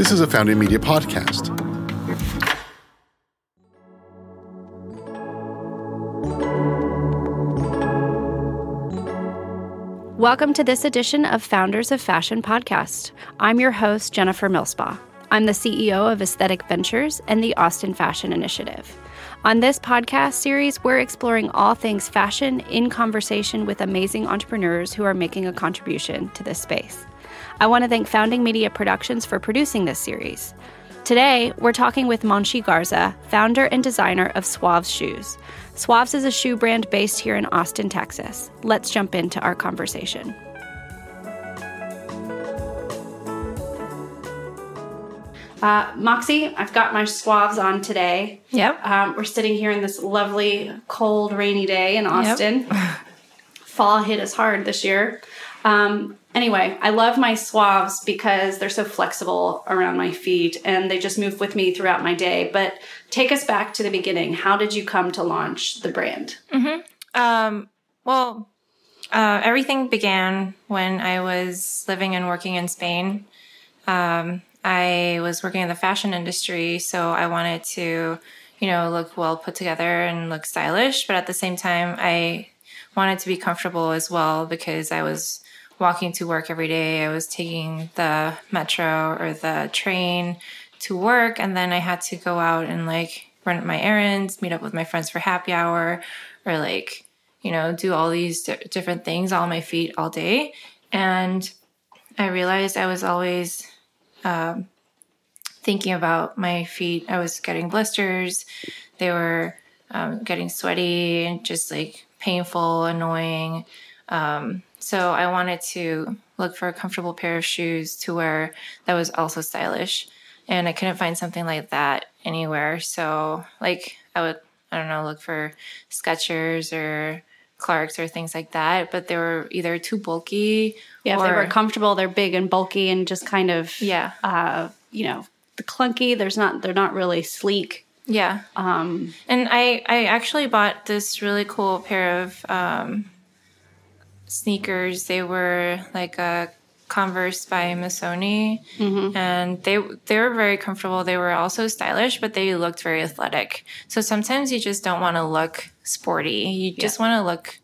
This is a Founding Media podcast. Welcome to this edition of Founders of Fashion podcast. I'm your host, Jennifer Millspaugh. I'm the CEO of Aesthetic Ventures and the Austin Fashion Initiative. On this podcast series, we're exploring all things fashion in conversation with amazing entrepreneurs who are making a contribution to this space. I want to thank Founding Media Productions for producing this series. Today, we're talking with Monchi Garza, founder and designer of Suavs shoes. Suavs is a shoe brand based here in Austin, Texas. Let's jump into our conversation. Moxie, I've got my Suavs on today. Yep. We're sitting here in this lovely, cold, rainy day in Austin. Yep. Fall hit us hard this year. Anyway, I love my Suavs because they're so flexible around my feet and they just move with me throughout my day. But take us back to the beginning. How did you come to launch the brand? Everything began when I was living and working in Spain. I was working in the fashion industry, so I wanted to, look well put together and look stylish. But at the same time, I wanted to be comfortable as well because I was walking to work every day. I was taking the metro or the train to work, and then I had to go out and run my errands, meet up with my friends for happy hour, or do all these different things all on my feet all day. And I realized I was always thinking about my feet. I was getting blisters. They were getting sweaty and just painful, annoying. So I wanted to look for a comfortable pair of shoes to wear that was also stylish. And I couldn't find something like that anywhere. So I would, look for Skechers or Clarks or things like that. But they were either too bulky. Yeah, if they were comfortable, they're big and bulky and just kind of, the clunky. They're not really sleek. Yeah. And I actually bought this really cool pair of sneakers. They were a Converse by Missoni, and they were very comfortable. They were also stylish, but they looked very athletic. So sometimes you just don't want to look sporty. You just want to look,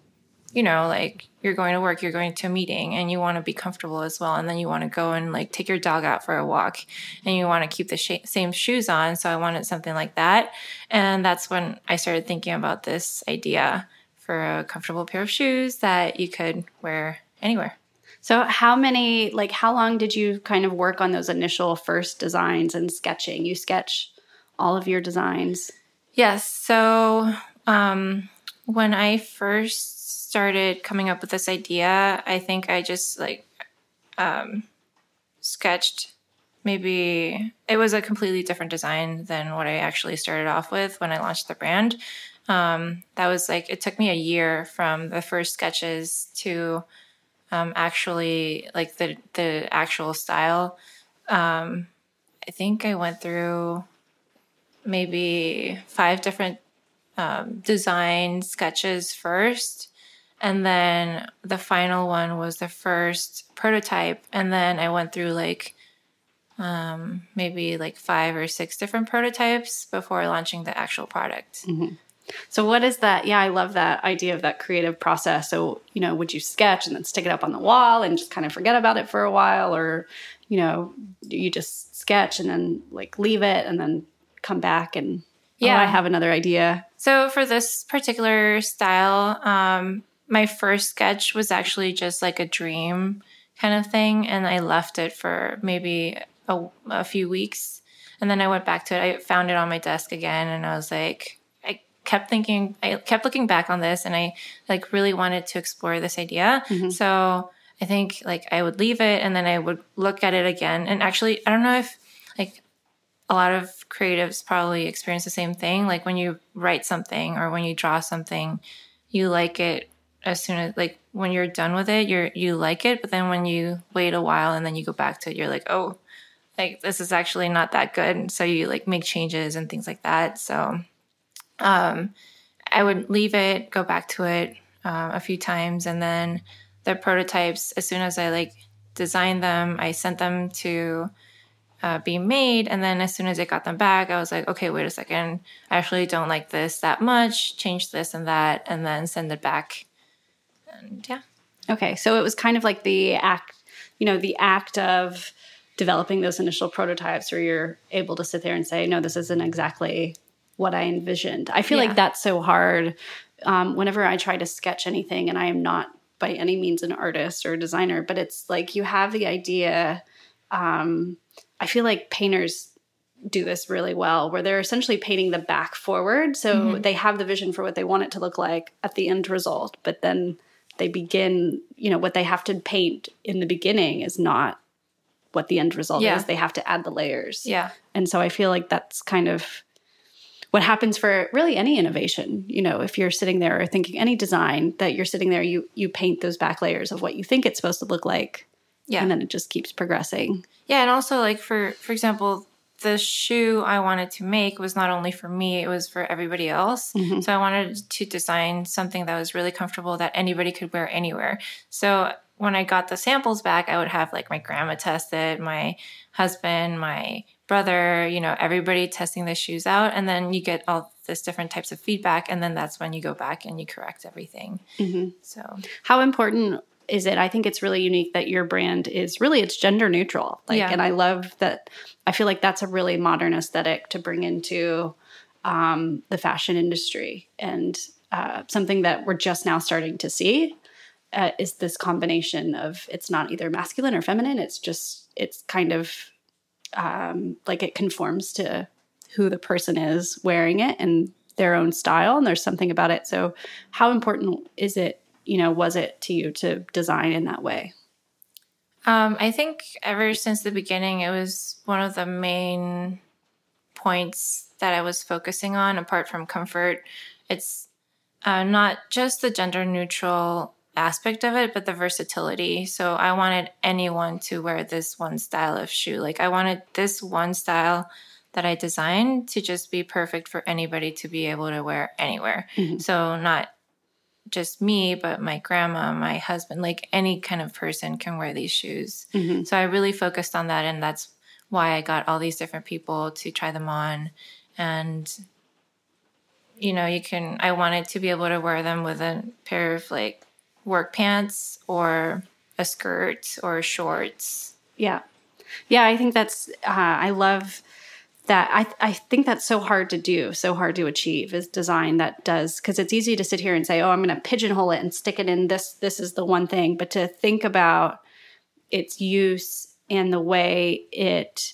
you're going to work, you're going to a meeting, and you want to be comfortable as well. And then you want to go and take your dog out for a walk, and you want to keep the same shoes on. So I wanted something like that, and that's when I started thinking about this idea for a comfortable pair of shoes that you could wear anywhere. So how long did you kind of work on those initial first designs and sketching? You sketch all of your designs? Yes. So when I first started coming up with this idea, I think I just sketched. Maybe it was a completely different design than what I actually started off with when I launched the brand. That was it took me a year from the first sketches to actually the actual style. I think I went through maybe 5 different design sketches first, and then the final one was the first prototype, and then I went through maybe 5 or 6 different prototypes before launching the actual product. Mm-hmm. So what is that? Yeah, I love that idea of that creative process. So, would you sketch and then stick it up on the wall and just kind of forget about it for a while? Or, do you just sketch and then leave it and then come back and, I have another idea? So for this particular style, my first sketch was actually just a dream kind of thing. And I left it for maybe a few weeks. And then I went back to it. I found it on my desk again, and I was I kept looking back on this, and I really wanted to explore this idea. Mm-hmm. So I think I would leave it, and then I would look at it again. And actually, I don't know if a lot of creatives probably experience the same thing. When you write something or when you draw something, you like it as soon as when you're done with it, you like it. But then when you wait a while and then you go back to it, you're oh, this is actually not that good. And so you make changes and things like that. So. I would leave it, go back to it a few times, and then the prototypes, as soon as I designed them, I sent them to being made. And then as soon as I got them back, I was like, okay, wait a second. I actually don't like this that much. Change this and that, and then send it back. And yeah. Okay. So it was kind of like the act of developing those initial prototypes where you're able to sit there and say, no, this isn't exactly what I envisioned. I feel like that's so hard. Whenever I try to sketch anything, and I am not by any means an artist or a designer, but it's like you have the idea. I feel like painters do this really well, where they're essentially painting the back forward. So they have the vision for what they want it to look like at the end result, but then they begin, what they have to paint in the beginning is not what the end result is. They have to add the layers. Yeah. And so I feel like that's kind of what happens for really any innovation. If you're sitting there or thinking any design that you're sitting there, you paint those back layers of what you think it's supposed to look like. Yeah. And then it just keeps progressing. Yeah. And also, like, for example, the shoe I wanted to make was not only for me, it was for everybody else. Mm-hmm. So I wanted to design something that was really comfortable that anybody could wear anywhere. So when I got the samples back, I would have like my grandma test it, my husband, my brother, everybody testing the shoes out. And then you get all this different types of feedback. And then that's when you go back and you correct everything. Mm-hmm. So how important is it? I think it's really unique that your brand is really, it's gender neutral. And I love that. I feel like that's a really modern aesthetic to bring into the fashion industry, and something that we're just now starting to see is this combination of, it's not either masculine or feminine. It's just, it's kind of like it conforms to who the person is wearing it and their own style. And there's something about it. So how important is it, was it to you to design in that way? I think ever since the beginning, it was one of the main points that I was focusing on, apart from comfort. It's not just the gender neutral aspect of it, but the versatility. So I wanted anyone to wear this one style of shoe. Like, I wanted this one style that I designed to just be perfect for anybody to be able to wear anywhere. Mm-hmm. So not just me, but my grandma, my husband, like any kind of person can wear these shoes. Mm-hmm. So I really focused on that. And that's why I got all these different people to try them on. And, I wanted to be able to wear them with a pair of like work pants or a skirt or shorts. Yeah. Yeah. I think that's, I love that. I think that's so hard to do, so hard to achieve, is design that does, because it's easy to sit here and say, oh, I'm going to pigeonhole it and stick it in this is the one thing. But to think about its use and the way it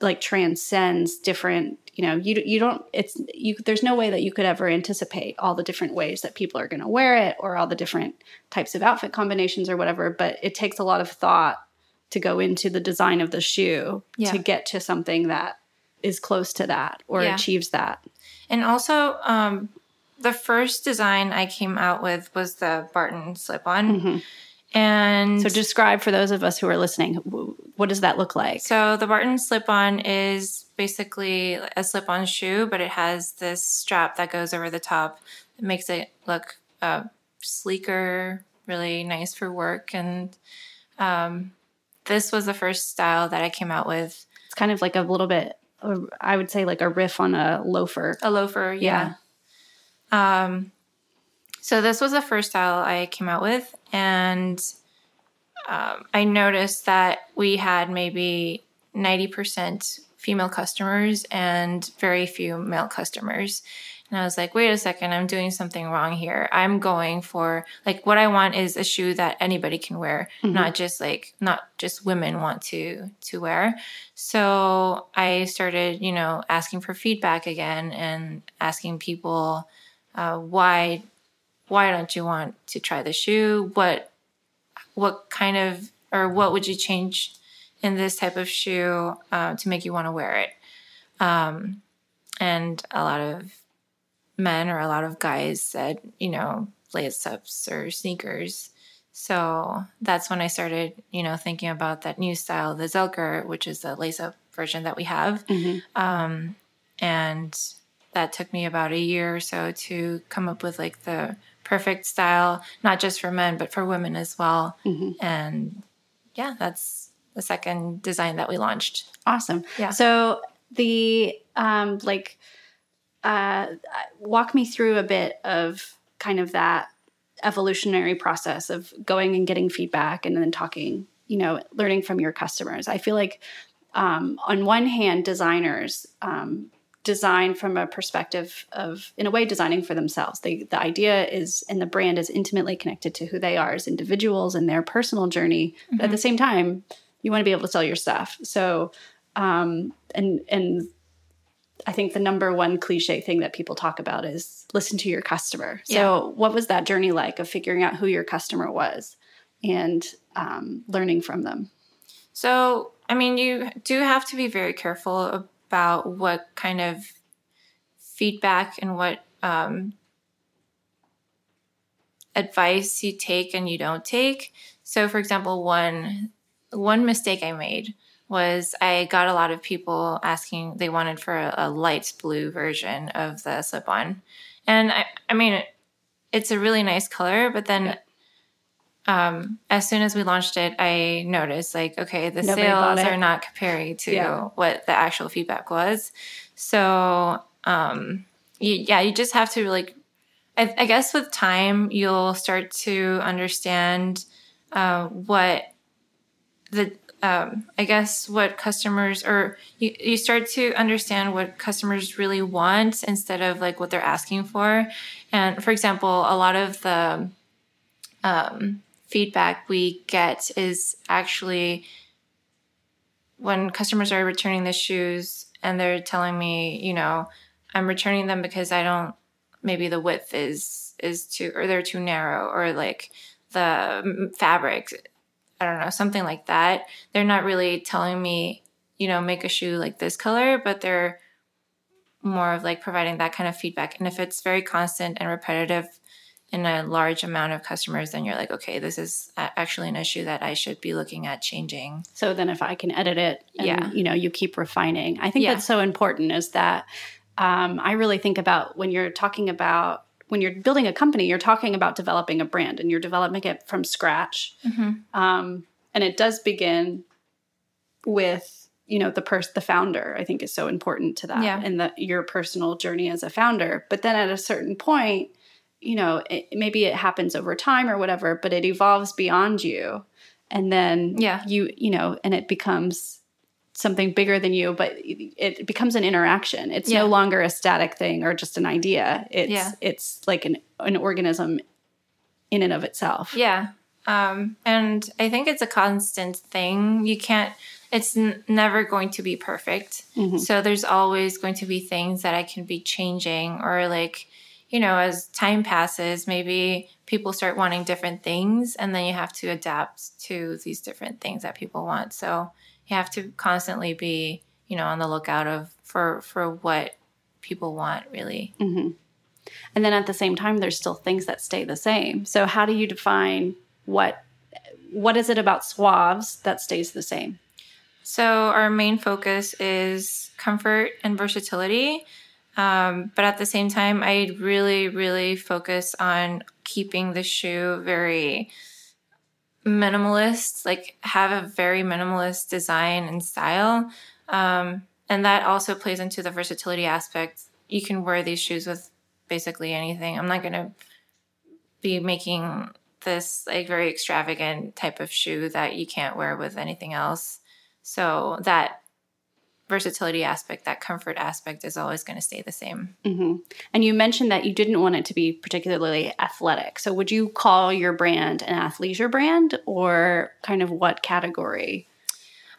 like transcends different, there's no way that you could ever anticipate all the different ways that people are going to wear it or all the different types of outfit combinations or whatever, but it takes a lot of thought to go into the design of the shoe to get to something that is close to that or achieves that. And also, the first design I came out with was the Barton slip-on. Mm-hmm. And so describe for those of us who are listening, what does that look like? So the Barton slip-on is basically a slip-on shoe, but it has this strap that goes over the top. It makes it look sleeker, really nice for work. And this was the first style that I came out with. It's kind of like a little bit, I would say like a riff on a loafer. A loafer, yeah. So this was the first style I came out with, and I noticed that we had maybe 90% female customers and very few male customers. And I was like, wait a second, I'm doing something wrong here. I'm going for, like, what I want is a shoe that anybody can wear, not just women want to wear. So I started, asking for feedback again and asking people why don't you want to try the shoe? What kind of, or what would you change in this type of shoe to make you want to wear it? And a lot of men or a lot of guys said, lace-ups or sneakers. So that's when I started, thinking about that new style, the Zelker, which is the lace-up version that we have. Mm-hmm. And that took me about a year or so to come up with like the perfect style, not just for men, but for women as well. Mm-hmm. And yeah, that's the second design that we launched. Awesome. Yeah. So the walk me through a bit of kind of that evolutionary process of going and getting feedback and then talking, you know, learning from your customers. I feel like on one hand, designers design from a perspective of, in a way, designing for themselves. The idea is, and the brand is intimately connected to who they are as individuals and their personal journey. Mm-hmm. But at the same time, you want to be able to sell your stuff. So, and I think the number one cliche thing that people talk about is listen to your customer. So what was that journey like of figuring out who your customer was and learning from them? So, I mean, you do have to be very careful about what kind of feedback and what advice you take and you don't take. So, for example, one mistake I made was I got a lot of people asking, they wanted for a light blue version of the slip-on. And, I mean, it's a really nice color, but then as soon as we launched it, I noticed, like, okay, the sales are not comparing to what the actual feedback was. So, you just have to, like, I guess with time, you'll start to understand what customers, or you start to understand what customers really want instead of like what they're asking for. And for example, a lot of the feedback we get is actually when customers are returning the shoes and they're telling me, you know, I'm returning them because I don't, maybe the width is too, or they're too narrow, or like the fabric, I don't know, something like that. They're not really telling me, you know, make a shoe like this color, but they're more of like providing that kind of feedback. And if it's very constant and repetitive in a large amount of customers, then you're like, okay, this is actually an issue that I should be looking at changing. So then if I can edit it and, you know, you keep refining. I think that's so important, is that I really think about when you're building a company, you're talking about developing a brand and you're developing it from scratch. Mm-hmm. And it does begin with, you know, the founder, I think, is so important to that, and your personal journey as a founder. But then at a certain point, you know, maybe it happens over time or whatever, but it evolves beyond you. And then you know, and it becomes something bigger than you, but it becomes an interaction. It's no longer a static thing or just an idea. It's like an organism in and of itself. Yeah. And I think it's a constant thing. You can't, it's never going to be perfect. Mm-hmm. So there's always going to be things that I can be changing, or like, you know, as time passes, maybe people start wanting different things, and then you have to adapt to these different things that people want. So you have to constantly be, you know, on the lookout for what people want, really. Mm-hmm. And then at the same time, there's still things that stay the same. So how do you define what is it about Suavs that stays the same? So our main focus is comfort and versatility. But at the same time, I really, really focus on keeping the shoe very minimalist, like have a very minimalist design and style. And that also plays into the versatility aspect. You can wear these shoes with basically anything. I'm not going to be making this like very extravagant type of shoe that you can't wear with anything else. So that versatility aspect, that comfort aspect, is always going to stay the same. Mm-hmm. And you mentioned that you didn't want it to be particularly athletic. So would you call your brand an athleisure brand, or kind of what category,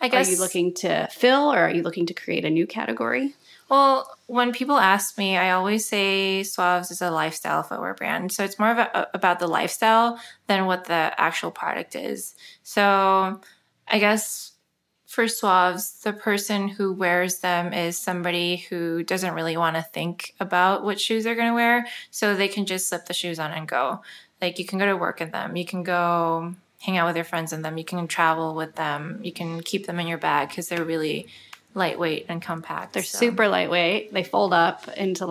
I guess, are you looking to fill, or are you looking to create a new category? Well, when people ask me, I always say Suavs is a lifestyle footwear brand. So it's more of about the lifestyle than what the actual product is. So I guess for Suavs, the person who wears them is somebody who doesn't really want to think about what shoes they're going to wear, so they can just slip the shoes on and go. Like, you can go to work in them, you can go hang out with your friends in them, you can travel with them, you can keep them in your bag because they're really lightweight and compact. They're super lightweight. They fold up into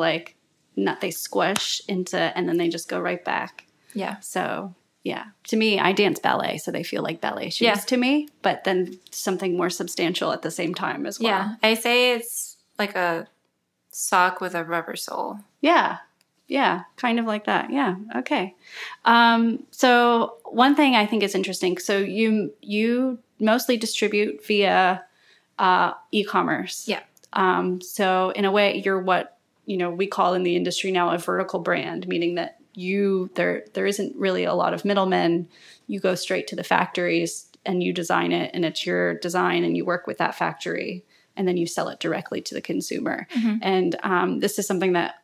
they squish into, and then they just go right back. Yeah. So Yeah. To me, I dance ballet, so they feel like ballet shoes to me, but then something more substantial at the same time as well. Yeah. I say it's like a sock with a rubber sole. Yeah. Yeah. Kind of like that. Yeah. Okay. So one thing I think is interesting. So you mostly distribute via e-commerce. Yeah. So in a way, you're what, we call in the industry now a vertical brand, meaning that there isn't really a lot of middlemen. You go straight to the factories and you design it, and it's your design, and you work with that factory, and then you sell it directly to the consumer. Mm-hmm. And this is something that,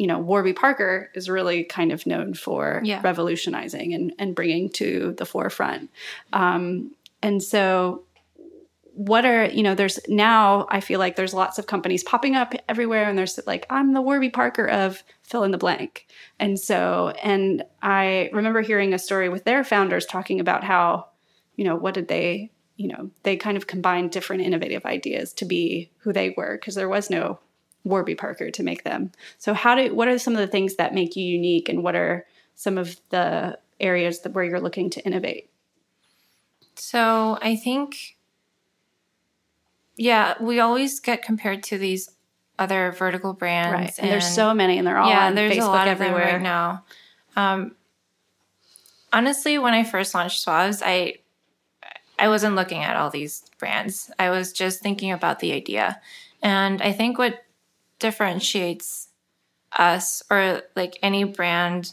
Warby Parker is really kind of known for revolutionizing and bringing to the forefront. And so what are, there's now, I feel like there's lots of companies popping up everywhere, and there's like, I'm the Warby Parker of fill in the blank. And so, and I remember hearing a story with their founders talking about how, they kind of combined different innovative ideas to be who they were, because there was no Warby Parker to make them. So what are some of the things that make you unique, and what are some of the areas where you're looking to innovate? So I think... yeah, we always get compared to these other vertical brands. Right, and there's so many, and they're all on Facebook everywhere. Them right now. Honestly, when I first launched Suavs, I wasn't looking at all these brands. I was just thinking about the idea. And I think what differentiates us, or like any brand,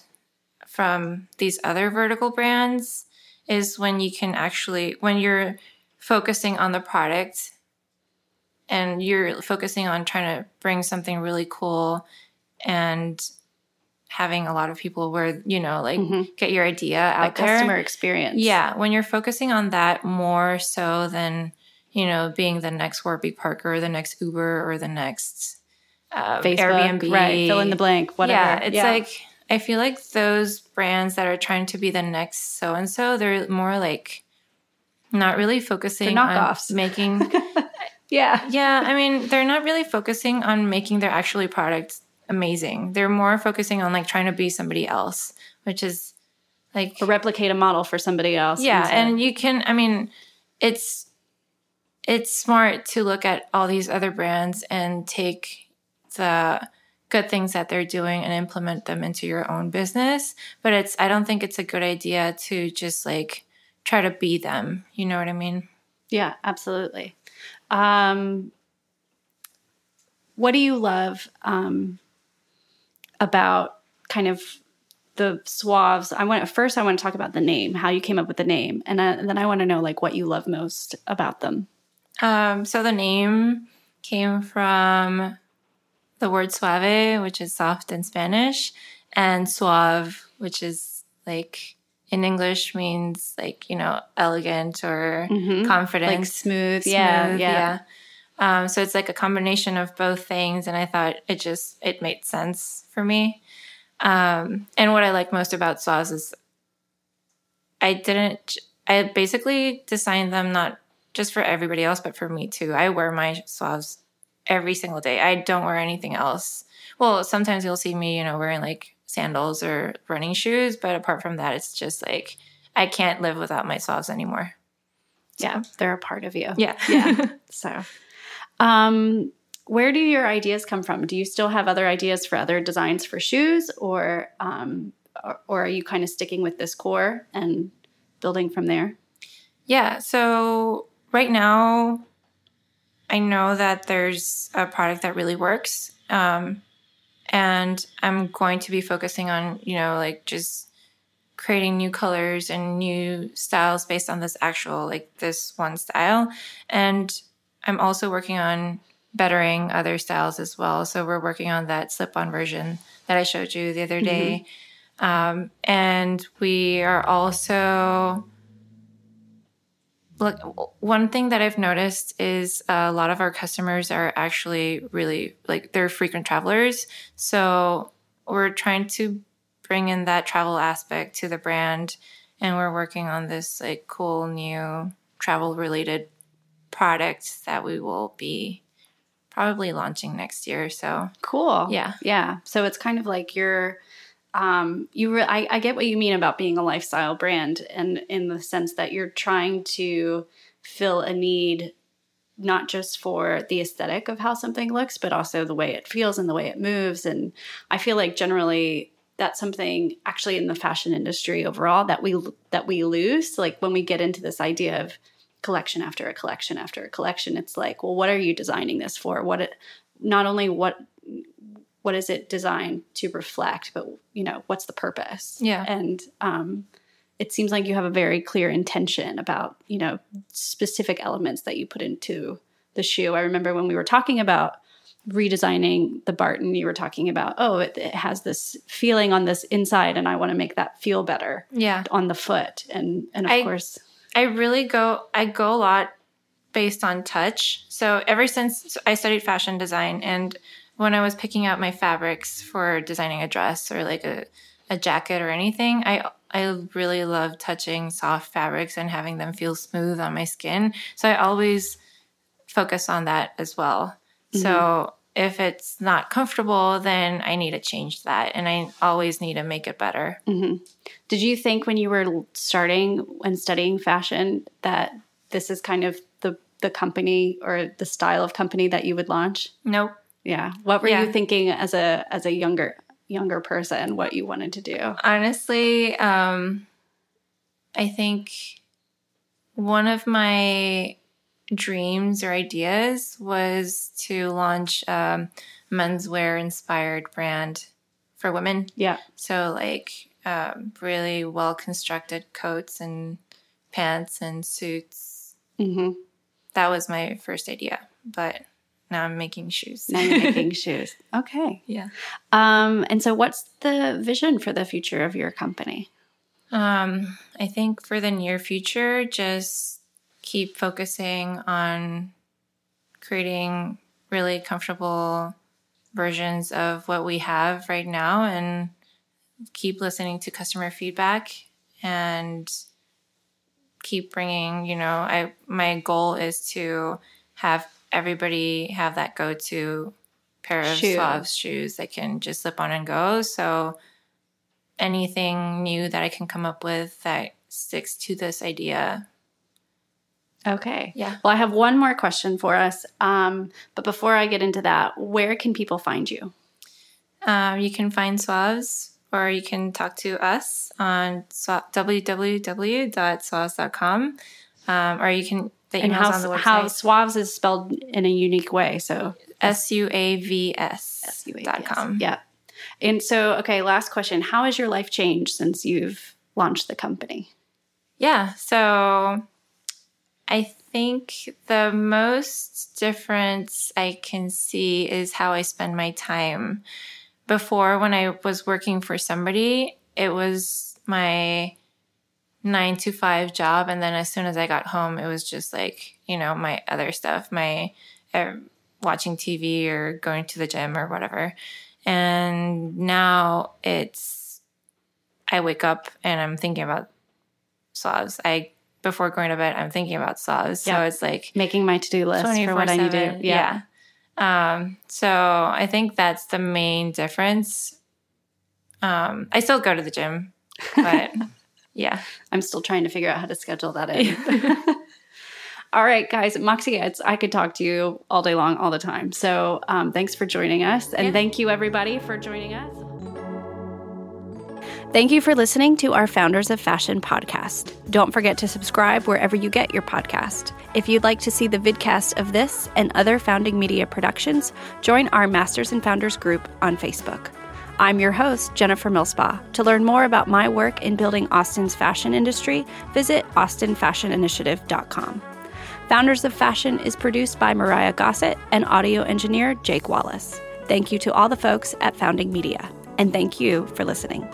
from these other vertical brands is when you can actually, when you're focusing on the product and you're focusing on trying to bring something really cool and having a lot of people where, get your idea out there. Customer experience. Yeah. When you're focusing on that more so than, being the next Warby Parker or the next Uber or the next Facebook, Airbnb. Right. Fill in the blank, whatever. Yeah. It's like, I feel like those brands that are trying to be the next so-and-so, they're more like not really focusing on making... yeah. Yeah. I mean, they're not really focusing on making their actual product amazing. They're more focusing on like trying to be somebody else, which is like... or replicate a model for somebody else. Yeah. And you can, it's smart to look at all these other brands and take the good things that they're doing and implement them into your own business. But I don't think it's a good idea to just like try to be them. You know what I mean? Yeah, absolutely. What do you love about kind of the Suavs? I want to talk about the name, how you came up with the name, and then I want to know like what you love most about them. So the name came from the word suave, which is soft in Spanish, and suave, which is like in English means like, elegant or confident. Like smooth. Yeah. So it's like a combination of both things. And I thought it made sense for me. And what I like most about Suavs is I basically designed them not just for everybody else, but for me too. I wear my Suavs every single day. I don't wear anything else. Well, sometimes you'll see me, wearing like sandals or running shoes, but apart from that, it's just like I can't live without my Suavs anymore. So. Yeah, they're a part of you. Yeah, yeah. So, where do your ideas come from? Do you still have other ideas for other designs for shoes, or are you kind of sticking with this core and building from there? Yeah. So right now, I know that there's a product that really works. And I'm going to be focusing on, just creating new colors and new styles based on this actual, this one style. And I'm also working on bettering other styles as well. So we're working on that slip-on version that I showed you the other day. Mm-hmm. And we are also... one thing that I've noticed is a lot of our customers are actually really they're frequent travelers. So we're trying to bring in that travel aspect to the brand, and we're working on this cool new travel related product that we will be probably launching next year. So cool. Yeah. So it's kind of like your I get what you mean about being a lifestyle brand, and in the sense that you're trying to fill a need not just for the aesthetic of how something looks, but also the way it feels and the way it moves. And I feel like generally that's something actually in the fashion industry overall that we lose. Like when we get into this idea of collection after a collection after a collection, it's like, well, what are you designing this for? What is it designed to reflect, but what's the purpose? Yeah. And it seems like you have a very clear intention about, specific elements that you put into the shoe. I remember when we were talking about redesigning the Barton, you were talking about, it has this feeling on this inside and I want to make that feel better on the foot. And of course. I go a lot based on touch. So ever since I studied fashion design, and when I was picking out my fabrics for designing a dress or like a jacket or anything, I really love touching soft fabrics and having them feel smooth on my skin. So I always focus on that as well. Mm-hmm. So if it's not comfortable, then I need to change that. And I always need to make it better. Mm-hmm. Did you think when you were starting and studying fashion that this is kind of the company or the style of company that you would launch? Nope. Yeah. What were you thinking as a younger person, what you wanted to do? Honestly, I think one of my dreams or ideas was to launch a menswear-inspired brand for women. Yeah. So like really well-constructed coats and pants and suits. Mm-hmm. That was my first idea, but... now I'm making shoes. Okay. Yeah. And so what's the vision for the future of your company? I think for the near future, just keep focusing on creating really comfortable versions of what we have right now and keep listening to customer feedback and keep bringing, my goal is to have everybody have that go-to pair of Suavs shoes that can just slip on and go. So anything new that I can come up with that sticks to this idea. Okay. Yeah. Well, I have one more question for us. But before I get into that, where can people find you? You can find Suavs, or you can talk to us on www.suavs.com. Or you can... And how Suavs is spelled in a unique way. So SUAVS.com. Yeah. And so, okay, last question. How has your life changed since you've launched the company? Yeah. So I think the most difference I can see is how I spend my time. Before, when I was working for somebody, it was my 9-to-5 job, and then as soon as I got home, it was just like, my other stuff, my watching TV or going to the gym or whatever. And now I wake up and I'm thinking about Suavs. Before going to bed, I'm thinking about Suavs. Yeah. So it's like making my to-do list for what I need to do. Yeah. So I think that's the main difference. I still go to the gym, but... Yeah, I'm still trying to figure out how to schedule that in. All right, guys, Moxie, I could talk to you all day long, all the time. So thanks for joining us. And Thank you, everybody, for joining us. Thank you for listening to our Founders of Fashion podcast. Don't forget to subscribe wherever you get your podcast. If you'd like to see the vidcast of this and other Founding Media productions, join our Masters and Founders group on Facebook. I'm your host, Jennifer Millspaugh. To learn more about my work in building Austin's fashion industry, visit austinfashioninitiative.com. Founders of Fashion is produced by Mariah Gossett and audio engineer Jake Wallace. Thank you to all the folks at Founding Media, and thank you for listening.